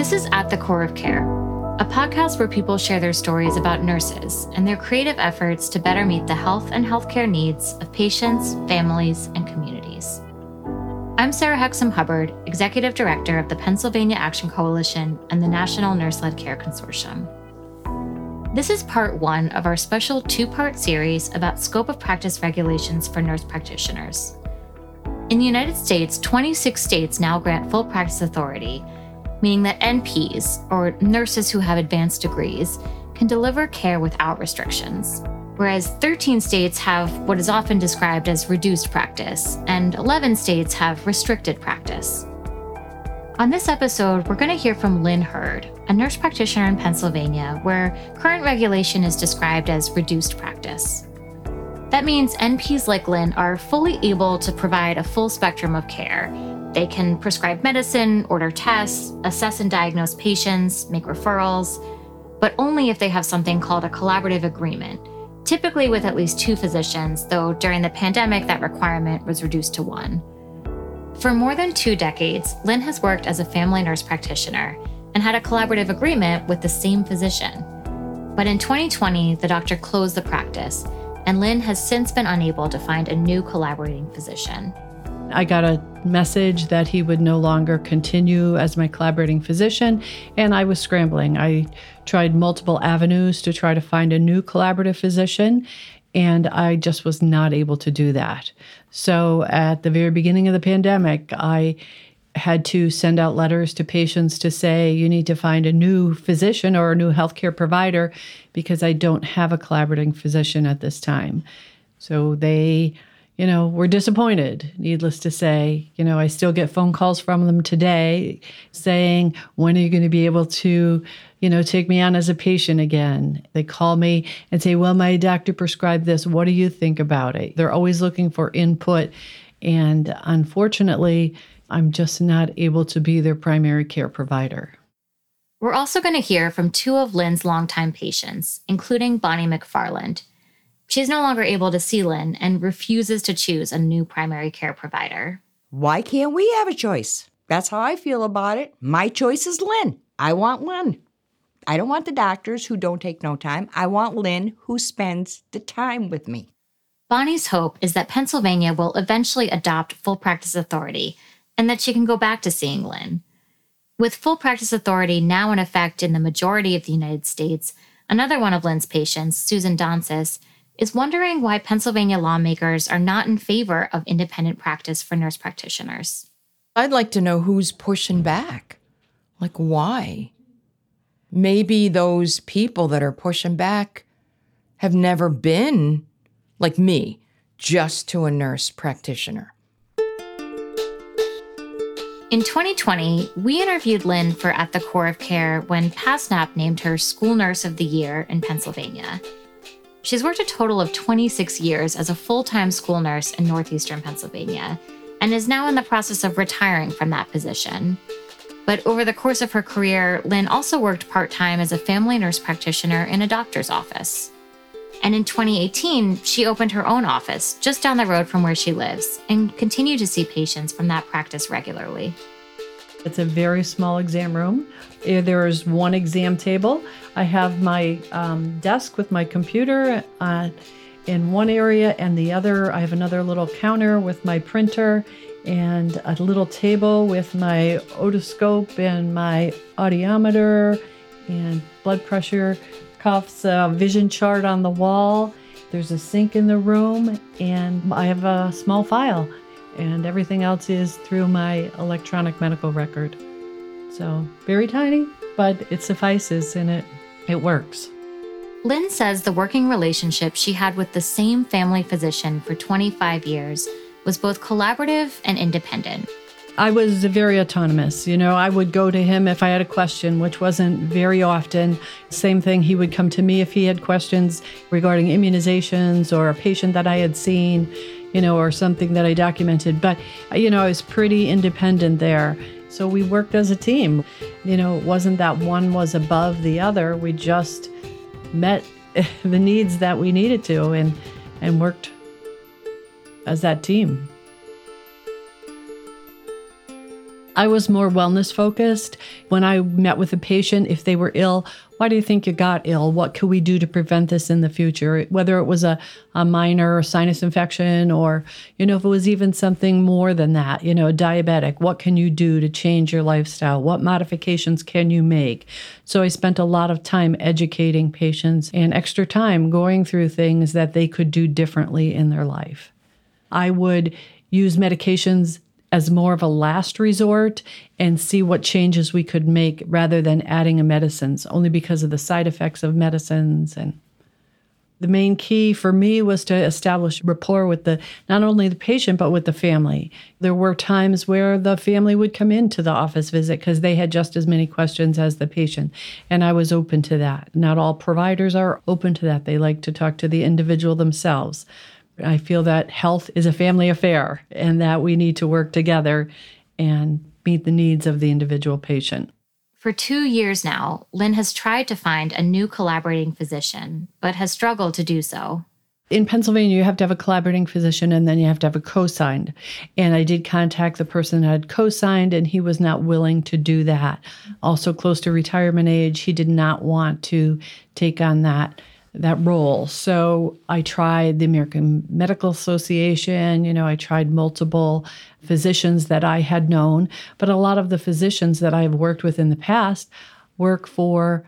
This is At the Core of Care, a podcast where people share their stories about nurses and their creative efforts to better meet the health and healthcare needs of patients, families, and communities. I'm Sarah Hexem Hubbard, Executive Director of the Pennsylvania Action Coalition and the National Nurse-Led Care Consortium. This is part one of our special two-part series about scope of practice regulations for nurse practitioners. In the United States, 26 states now grant full practice authority, meaning that NPs, or nurses who have advanced degrees, can deliver care without restrictions, whereas 13 states have what is often described as reduced practice, and 11 states have restricted practice. On this episode, we're going to hear from Lynn Hurd, a nurse practitioner in Pennsylvania, where current regulation is described as reduced practice. That means NPs like Lynn are fully able to provide a full spectrum of care. They can prescribe medicine, order tests, assess and diagnose patients, make referrals, but only if they have something called a collaborative agreement, typically with at least two physicians, though during the pandemic, that requirement was reduced to one. For more than 20 decades, Lynn has worked as a family nurse practitioner and had a collaborative agreement with the same physician. But in 2020, the doctor closed the practice, and Lynn has since been unable to find a new collaborating physician. I got a message that he would no longer continue as my collaborating physician, and I was scrambling. I tried multiple avenues to try to find a new collaborative physician, and I just was not able to do that. So at the very beginning of the pandemic, I had to send out letters to patients to say, you need to find a new physician or a new healthcare provider because I don't have a collaborating physician at this time. So they we're disappointed, needless to say. I still get phone calls from them today saying, when are you going to be able to, take me on as a patient again? They call me and say, well, my doctor prescribed this. What do you think about it? They're always looking for input. And unfortunately, I'm just not able to be their primary care provider. We're also going to hear from two of Lynn's longtime patients, including Bonnie McFarland. She's no longer able to see Lynn and refuses to choose a new primary care provider. Why can't we have a choice? That's how I feel about it. My choice is Lynn. I want Lynn. I don't want the doctors who don't take no time. I want Lynn who spends the time with me. Bonnie's hope is that Pennsylvania will eventually adopt full practice authority and that she can go back to seeing Lynn. With full practice authority now in effect in the majority of the United States, another one of Lynn's patients, Susan Donsis, is wondering why Pennsylvania lawmakers are not in favor of independent practice for nurse practitioners. I'd like to know who's pushing back. Like, why? Maybe those people that are pushing back have never been, like me, just to a nurse practitioner. In 2020, we interviewed Lynn for At the Core of Care when PASNAP named her School Nurse of the Year in Pennsylvania. She's worked a total of 26 years as a full-time school nurse in northeastern Pennsylvania and is now in the process of retiring from that position. But over the course of her career, Lynn also worked part-time as a family nurse practitioner in a doctor's office. And in 2018, she opened her own office just down the road from where she lives and continued to see patients from that practice regularly. It's a very small exam room. There is one exam table. I have my desk with my computer in one area and the other. I have another little counter with my printer and a little table with my otoscope and my audiometer and blood pressure cuffs, a vision chart on the wall. There's a sink in the room and I have a small file. And everything else is through my electronic medical record. So very tiny, but it suffices and it works. Lynn says the working relationship she had with the same family physician for 25 years was both collaborative and independent. I was very autonomous. I would go to him if I had a question, which wasn't very often. Same thing, he would come to me if he had questions regarding immunizations or a patient that I had seen. Or something that I documented. But, I was pretty independent there. So we worked as a team. It wasn't that one was above the other. We just met the needs that we needed to and worked as that team. I was more wellness focused. When I met with a patient, if they were ill, why do you think you got ill? What could we do to prevent this in the future? Whether it was a minor sinus infection or, if it was even something more than that, diabetic, what can you do to change your lifestyle? What modifications can you make? So I spent a lot of time educating patients and extra time going through things that they could do differently in their life. I would use medications as more of a last resort and see what changes we could make rather than adding a medicines, only because of the side effects of medicines. And the main key for me was to establish rapport with not only the patient, but with the family. There were times where the family would come into the office visit because they had just as many questions as the patient, and I was open to that. Not all providers are open to that. They like to talk to the individual themselves. I feel that health is a family affair and that we need to work together and meet the needs of the individual patient. For 2 years now, Lynn has tried to find a new collaborating physician, but has struggled to do so. In Pennsylvania, you have to have a collaborating physician and then you have to have a co-signed. And I did contact the person that had co-signed, and he was not willing to do that. Also close to retirement age, he did not want to take on that role. So I tried the American Medical Association, I tried multiple physicians that I had known, but a lot of the physicians that I've worked with in the past work for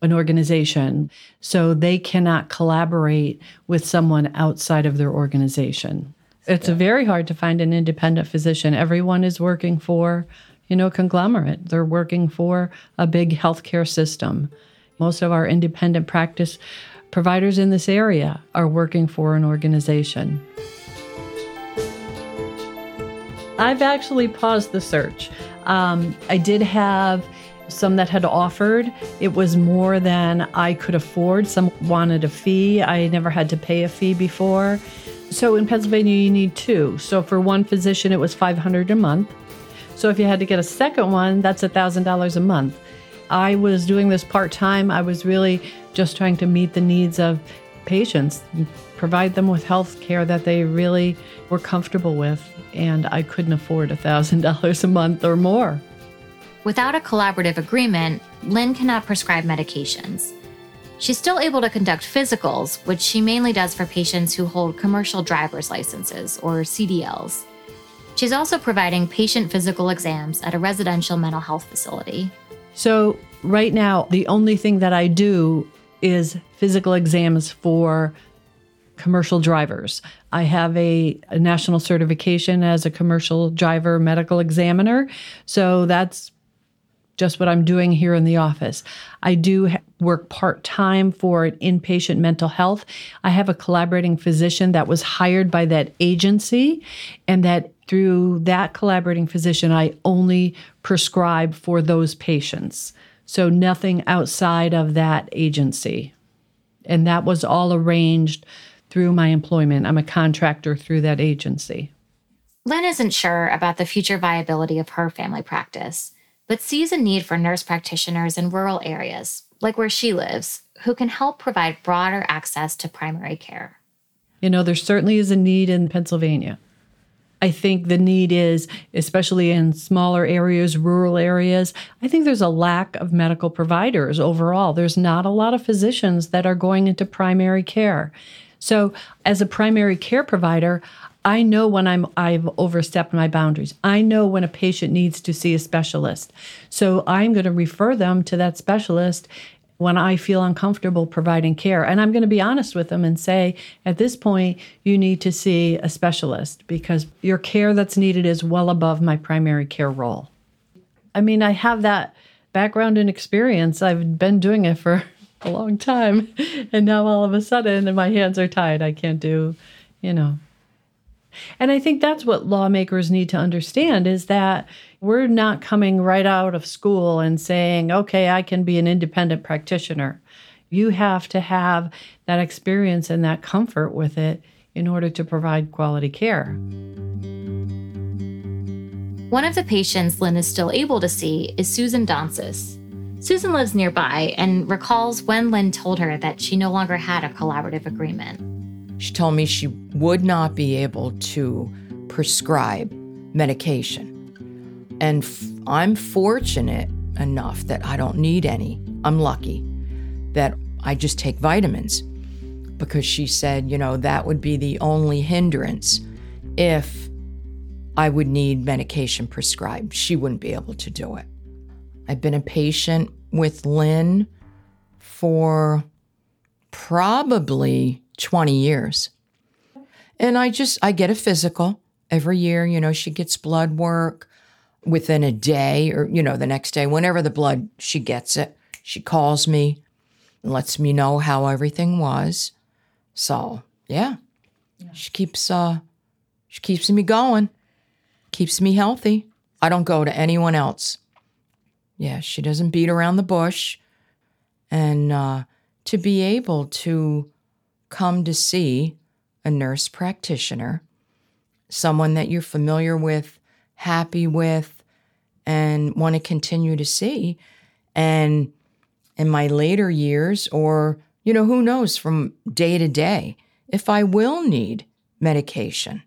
an organization. So they cannot collaborate with someone outside of their organization. It's very hard to find an independent physician. Everyone is working for, a conglomerate. They're working for a big healthcare system. Most of our independent practice providers in this area are working for an organization. I've actually paused the search. I did have some that had offered. It was more than I could afford. Some wanted a fee. I never had to pay a fee before. So in Pennsylvania, you need two. So for one physician, it was $500 a month. So if you had to get a second one, that's $1,000 a month. I was doing this part-time. I was really just trying to meet the needs of patients, provide them with health care that they really were comfortable with, and I couldn't afford $1,000 a month or more. Without a collaborative agreement, Lynn cannot prescribe medications. She's still able to conduct physicals, which she mainly does for patients who hold commercial driver's licenses, or CDLs. She's also providing patient physical exams at a residential mental health facility. So right now, the only thing that I do is physical exams for commercial drivers. I have a national certification as a commercial driver medical examiner. So that's just what I'm doing here in the office. I do work part-time for an inpatient mental health. I have a collaborating physician that was hired by that agency, and that through that collaborating physician, I only prescribe for those patients. So nothing outside of that agency. And that was all arranged through my employment. I'm a contractor through that agency. Lynn isn't sure about the future viability of her family practice, but sees a need for nurse practitioners in rural areas, like where she lives, who can help provide broader access to primary care. There certainly is a need in Pennsylvania. I think the need is, especially in smaller areas, rural areas, I think there's a lack of medical providers overall. There's not a lot of physicians that are going into primary care. So as a primary care provider, I know when I've overstepped my boundaries. I know when a patient needs to see a specialist. So I'm going to refer them to that specialist when I feel uncomfortable providing care. And I'm going to be honest with them and say, at this point, you need to see a specialist because your care that's needed is well above my primary care role. I have that background and experience. I've been doing it for a long time. And now all of a sudden, my hands are tied. I can't do. And I think that's what lawmakers need to understand is that we're not coming right out of school and saying, okay, I can be an independent practitioner. You have to have that experience and that comfort with it in order to provide quality care. One of the patients Lynn is still able to see is Susan Donsis. Susan lives nearby and recalls when Lynn told her that she no longer had a collaborative agreement. She told me she would not be able to prescribe medication. And I'm fortunate enough that I don't need any. I'm lucky that I just take vitamins, because she said, you know, that would be the only hindrance. If I would need medication prescribed, she wouldn't be able to do it. I've been a patient with Lynn for probably 20 years. And I get a physical every year. You know, she gets blood work within a day or, you know, the next day. Whenever the blood, she gets it. She calls me and lets me know how everything was. So, yeah. She keeps me going, keeps me healthy. I don't go to anyone else. Yeah, she doesn't beat around the bush. And to be able to come to see a nurse practitioner, someone that you're familiar with, happy with, and want to continue to see. And in my later years, or, you know, who knows from day to day, if I will need medication,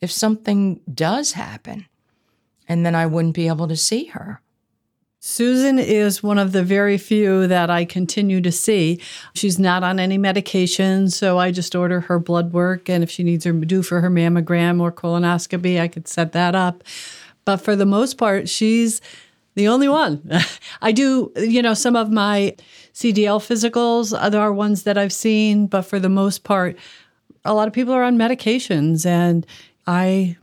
if something does happen, and then I wouldn't be able to see her. Susan is one of the very few that I continue to see. She's not on any medication, so I just order her blood work, and if she needs her due for her mammogram or colonoscopy, I could set that up. But for the most part, she's the only one. I do, you know, some of my CDL physicals, other are ones that I've seen, but for the most part, a lot of people are on medications, and I'm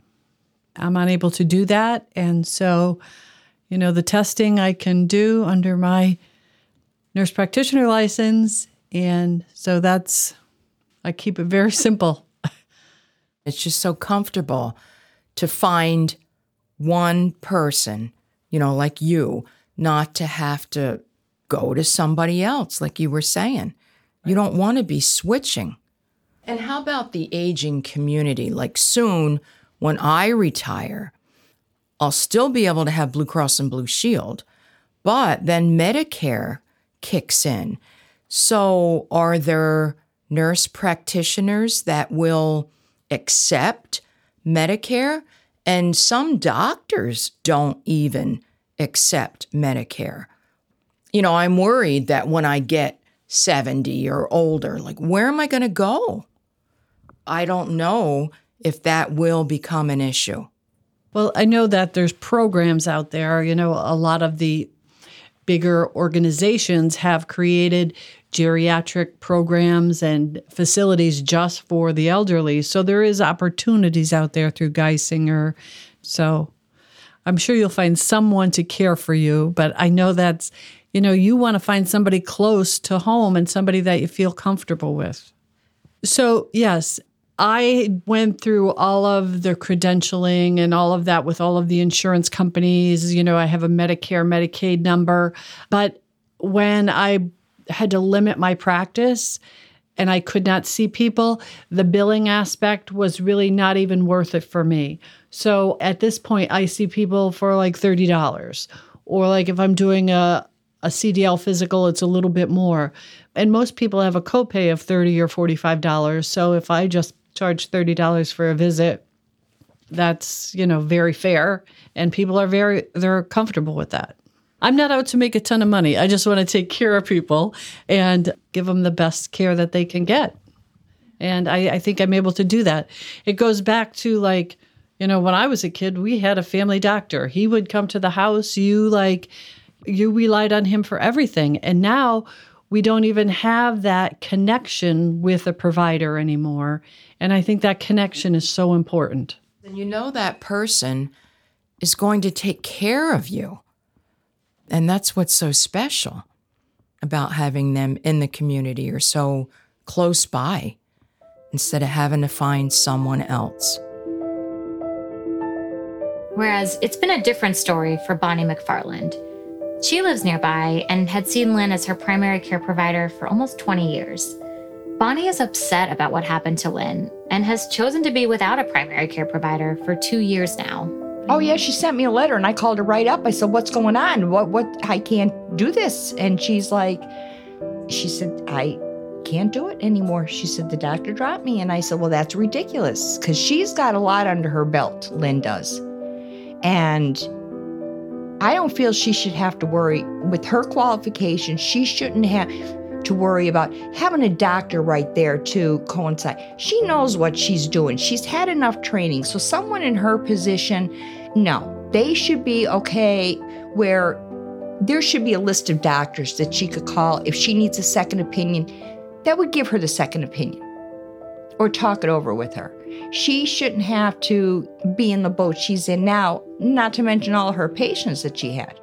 unable to do that, and so, you know, the testing I can do under my nurse practitioner license. And so I keep it very simple. It's just so comfortable to find one person, you know, like you, not to have to go to somebody else, like you were saying. Right. You don't want to be switching. And how about the aging community? Like soon, when I retire, I'll still be able to have Blue Cross and Blue Shield, but then Medicare kicks in. So are there nurse practitioners that will accept Medicare? And some doctors don't even accept Medicare. You know, I'm worried that when I get 70 or older, like, where am I going to go? I don't know if that will become an issue. Well, I know that there's programs out there. You know, a lot of the bigger organizations have created geriatric programs and facilities just for the elderly. So there is opportunities out there through Geisinger. So I'm sure you'll find someone to care for you. But I know that's, you know, you want to find somebody close to home and somebody that you feel comfortable with. So, yes, I went through all of the credentialing and all of that with all of the insurance companies. You know, I have a Medicare, Medicaid number. But when I had to limit my practice and I could not see people, the billing aspect was really not even worth it for me. So at this point, I see people for like $30. Or like if I'm doing a CDL physical, it's a little bit more. And most people have a copay of $30 or $45. So if I just charge $30 for a visit, that's, you know, very fair. And people are they're comfortable with that. I'm not out to make a ton of money. I just want to take care of people and give them the best care that they can get. And I think I'm able to do that. It goes back to, like, you know, when I was a kid, we had a family doctor. He would come to the house. You relied on him for everything. And now we don't even have that connection with a provider anymore. And I think that connection is so important. And you know that person is going to take care of you. And that's what's so special about having them in the community or so close by instead of having to find someone else. Whereas it's been a different story for Bonnie McFarland. She lives nearby and had seen Lynn as her primary care provider for almost 20 years. Bonnie is upset about what happened to Lynn and has chosen to be without a primary care provider for 2 years now. Oh, yeah, she sent me a letter and I called her right up. I said, what's going on? What? I can't do this. And she's like, she said, I can't do it anymore. She said, the doctor dropped me. And I said, well, that's ridiculous because she's got a lot under her belt, Lynn does. And I don't feel she should have to worry. With her qualifications, she shouldn't have to worry about having a doctor right there to coincide. She knows what she's doing. She's had enough training. So someone in her position, no. They should be okay where there should be a list of doctors that she could call if she needs a second opinion. That would give her the second opinion or talk it over with her. She shouldn't have to be in the boat she's in now, not to mention all her patients that she had.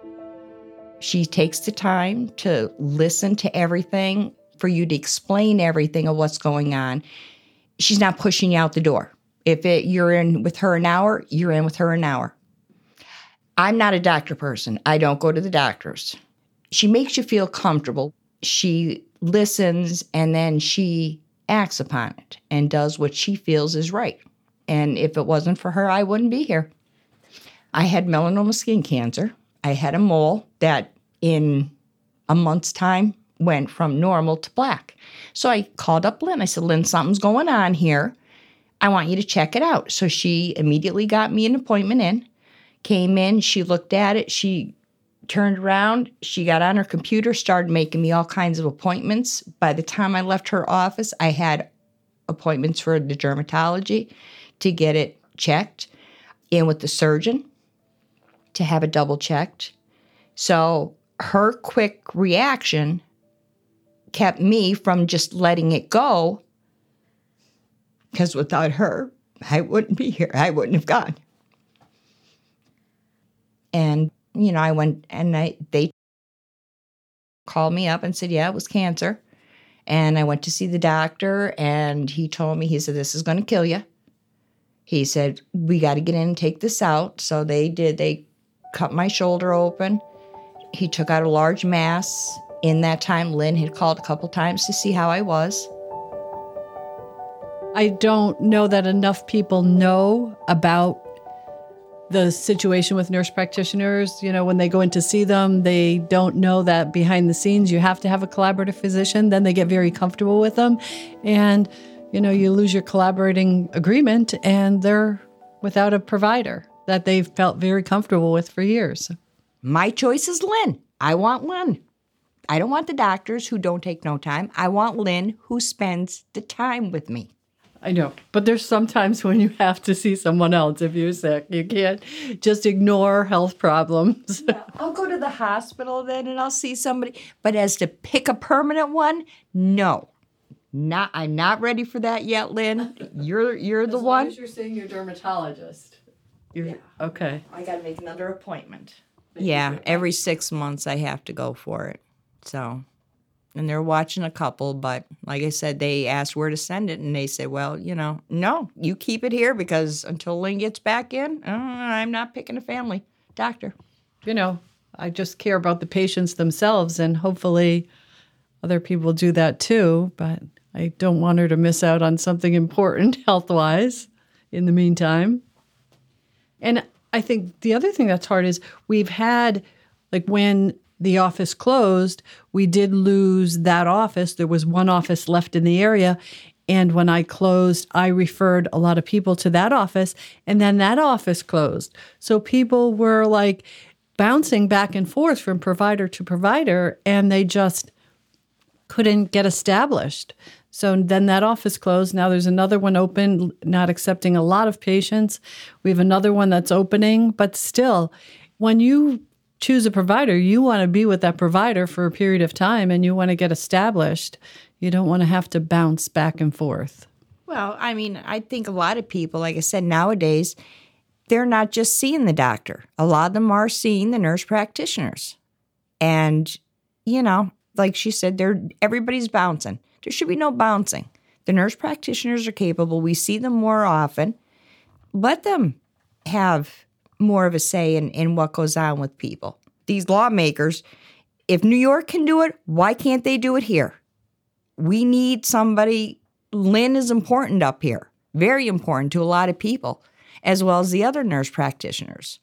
She takes the time to listen to everything, for you to explain everything of what's going on. She's not pushing you out the door. If you're in with her an hour, you're in with her an hour. I'm not a doctor person. I don't go to the doctors. She makes you feel comfortable. She listens, and then she acts upon it and does what she feels is right. And if it wasn't for her, I wouldn't be here. I had melanoma skin cancer. I had a mole that in a month's time went from normal to black. So I called up Lynn. I said, Lynn, something's going on here. I want you to check it out. So she immediately got me an appointment in, came in, she looked at it, she turned around, she got on her computer, started making me all kinds of appointments. By the time I left her office, I had appointments for the dermatology to get it checked in with the surgeon to have it double checked. So her quick reaction kept me from just letting it go, because without her, I wouldn't be here. I wouldn't have gone. And you know, I went and they called me up and said, yeah, it was cancer. And I went to see the doctor, and he told me, he said, this is going to kill you. He said, we got to get in and take this out. So they did. They cut my shoulder open. He took out a large mass. In that time, Lynn had called a couple times to see how I was. I don't know that enough people know about the situation with nurse practitioners. You know, when they go in to see them, they don't know that behind the scenes you have to have a collaborative physician. Then they get very comfortable with them. And, you know, you lose your collaborating agreement and they're without a provider that they've felt very comfortable with for years. My choice is Lynn. I want Lynn. I don't want the doctors who don't take no time. I want Lynn who spends the time with me. I know, but there's sometimes when you have to see someone else if you're sick. You can't just ignore health problems. Yeah, I'll go to the hospital then and I'll see somebody. But as to pick a permanent one, no. I'm not ready for that yet, Lynn. You're the one. As long as you're seeing your dermatologist. Yeah. Okay. I got to make another appointment. Yeah, every 6 months I have to go for it. So... and they're watching a couple, but like I said, they asked where to send it, and they said, well, you know, no, you keep it here because until Lynn gets back in, I'm not picking a family doctor. You know, I just care about the patients themselves, and hopefully other people do that too, but I don't want her to miss out on something important health-wise in the meantime. And I think the other thing that's hard is we've had, like when the office closed, we did lose that office. There was one office left in the area. And when I closed, I referred a lot of people to that office. And then that office closed. So people were like bouncing back and forth from provider to provider, and they just couldn't get established. So then that office closed. Now there's another one open, not accepting a lot of patients. We have another one that's opening. But still, when you choose a provider, you want to be with that provider for a period of time, and you want to get established. You don't want to have to bounce back and forth. Well, I mean, I think a lot of people, like I said, nowadays, they're not just seeing the doctor. A lot of them are seeing the nurse practitioners. And, you know, like she said, everybody's bouncing. There should be no bouncing. The nurse practitioners are capable. We see them more often. Let them have more of a say in what goes on with people. These lawmakers, if New York can do it, why can't they do it here? We need somebody. Lynn is important up here, very important to a lot of people, as well as the other nurse practitioners.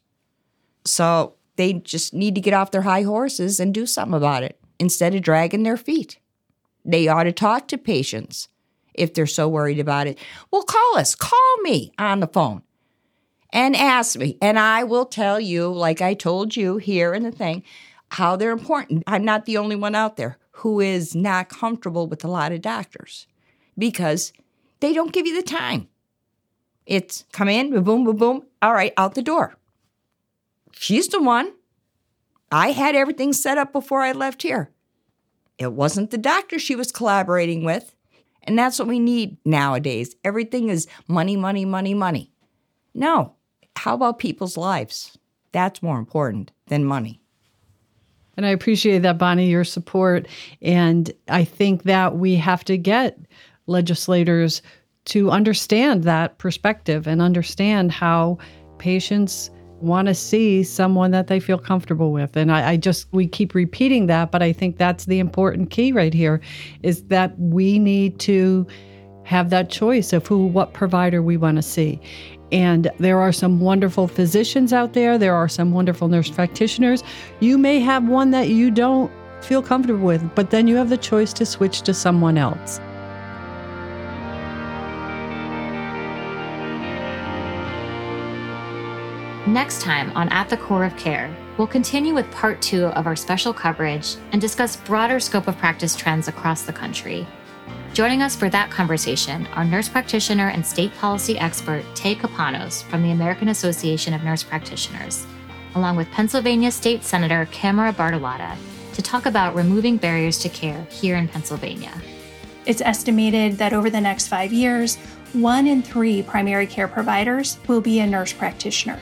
So they just need to get off their high horses and do something about it instead of dragging their feet. They ought to talk to patients if they're so worried about it. Well, call me on the phone. and ask me. And I will tell you, like I told you here in the thing, how they're important. I'm not the only one out there who is not comfortable with a lot of doctors because they don't give you the time. It's come in, boom, boom, boom, all right, out the door. She's the one. I had everything set up before I left here. It wasn't the doctor she was collaborating with. And that's what we need nowadays. Everything is money, money, money, money. No. How about people's lives? That's more important than money. And I appreciate that, Bonnie, your support. And I think that we have to get legislators to understand that perspective and understand how patients want to see someone that they feel comfortable with. And we keep repeating that, but I think that's the important key right here, is that we need to have that choice of what provider we want to see. And there are some wonderful physicians out there. There are some wonderful nurse practitioners. You may have one that you don't feel comfortable with, but then you have the choice to switch to someone else. Next time on At the Core of Care, we'll continue with part 2 of our special coverage and discuss broader scope of practice trends across the country. Joining us for that conversation are nurse practitioner and state policy expert Tay Kapanos from the American Association of Nurse Practitioners, along with Pennsylvania State Senator Kamara Bartolotta, to talk about removing barriers to care here in Pennsylvania. It's estimated that over the next 5 years, 1 in 3 primary care providers will be a nurse practitioner.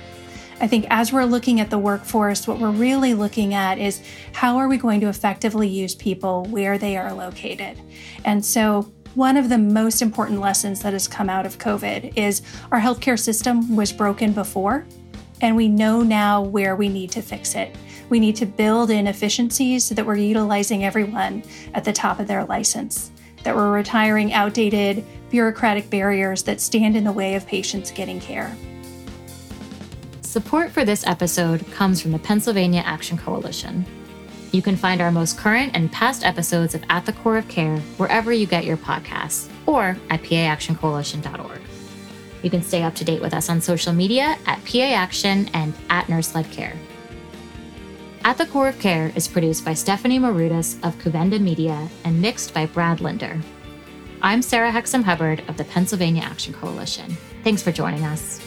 I think as we're looking at the workforce, what we're really looking at is how are we going to effectively use people where they are located? And so one of the most important lessons that has come out of COVID is our healthcare system was broken before, and we know now where we need to fix it. We need to build in efficiencies so that we're utilizing everyone at the top of their license, that we're retiring outdated bureaucratic barriers that stand in the way of patients getting care. Support for this episode comes from the Pennsylvania Action Coalition. You can find our most current and past episodes of At the Core of Care wherever you get your podcasts or at PAActionCoalition.org. You can stay up to date with us on social media at PAAction and at Nurse-Led Care. At the Core of Care is produced by Stephanie Marutis of Cuvenda Media and mixed by Brad Linder. I'm Sarah Hexem Hubbard of the Pennsylvania Action Coalition. Thanks for joining us.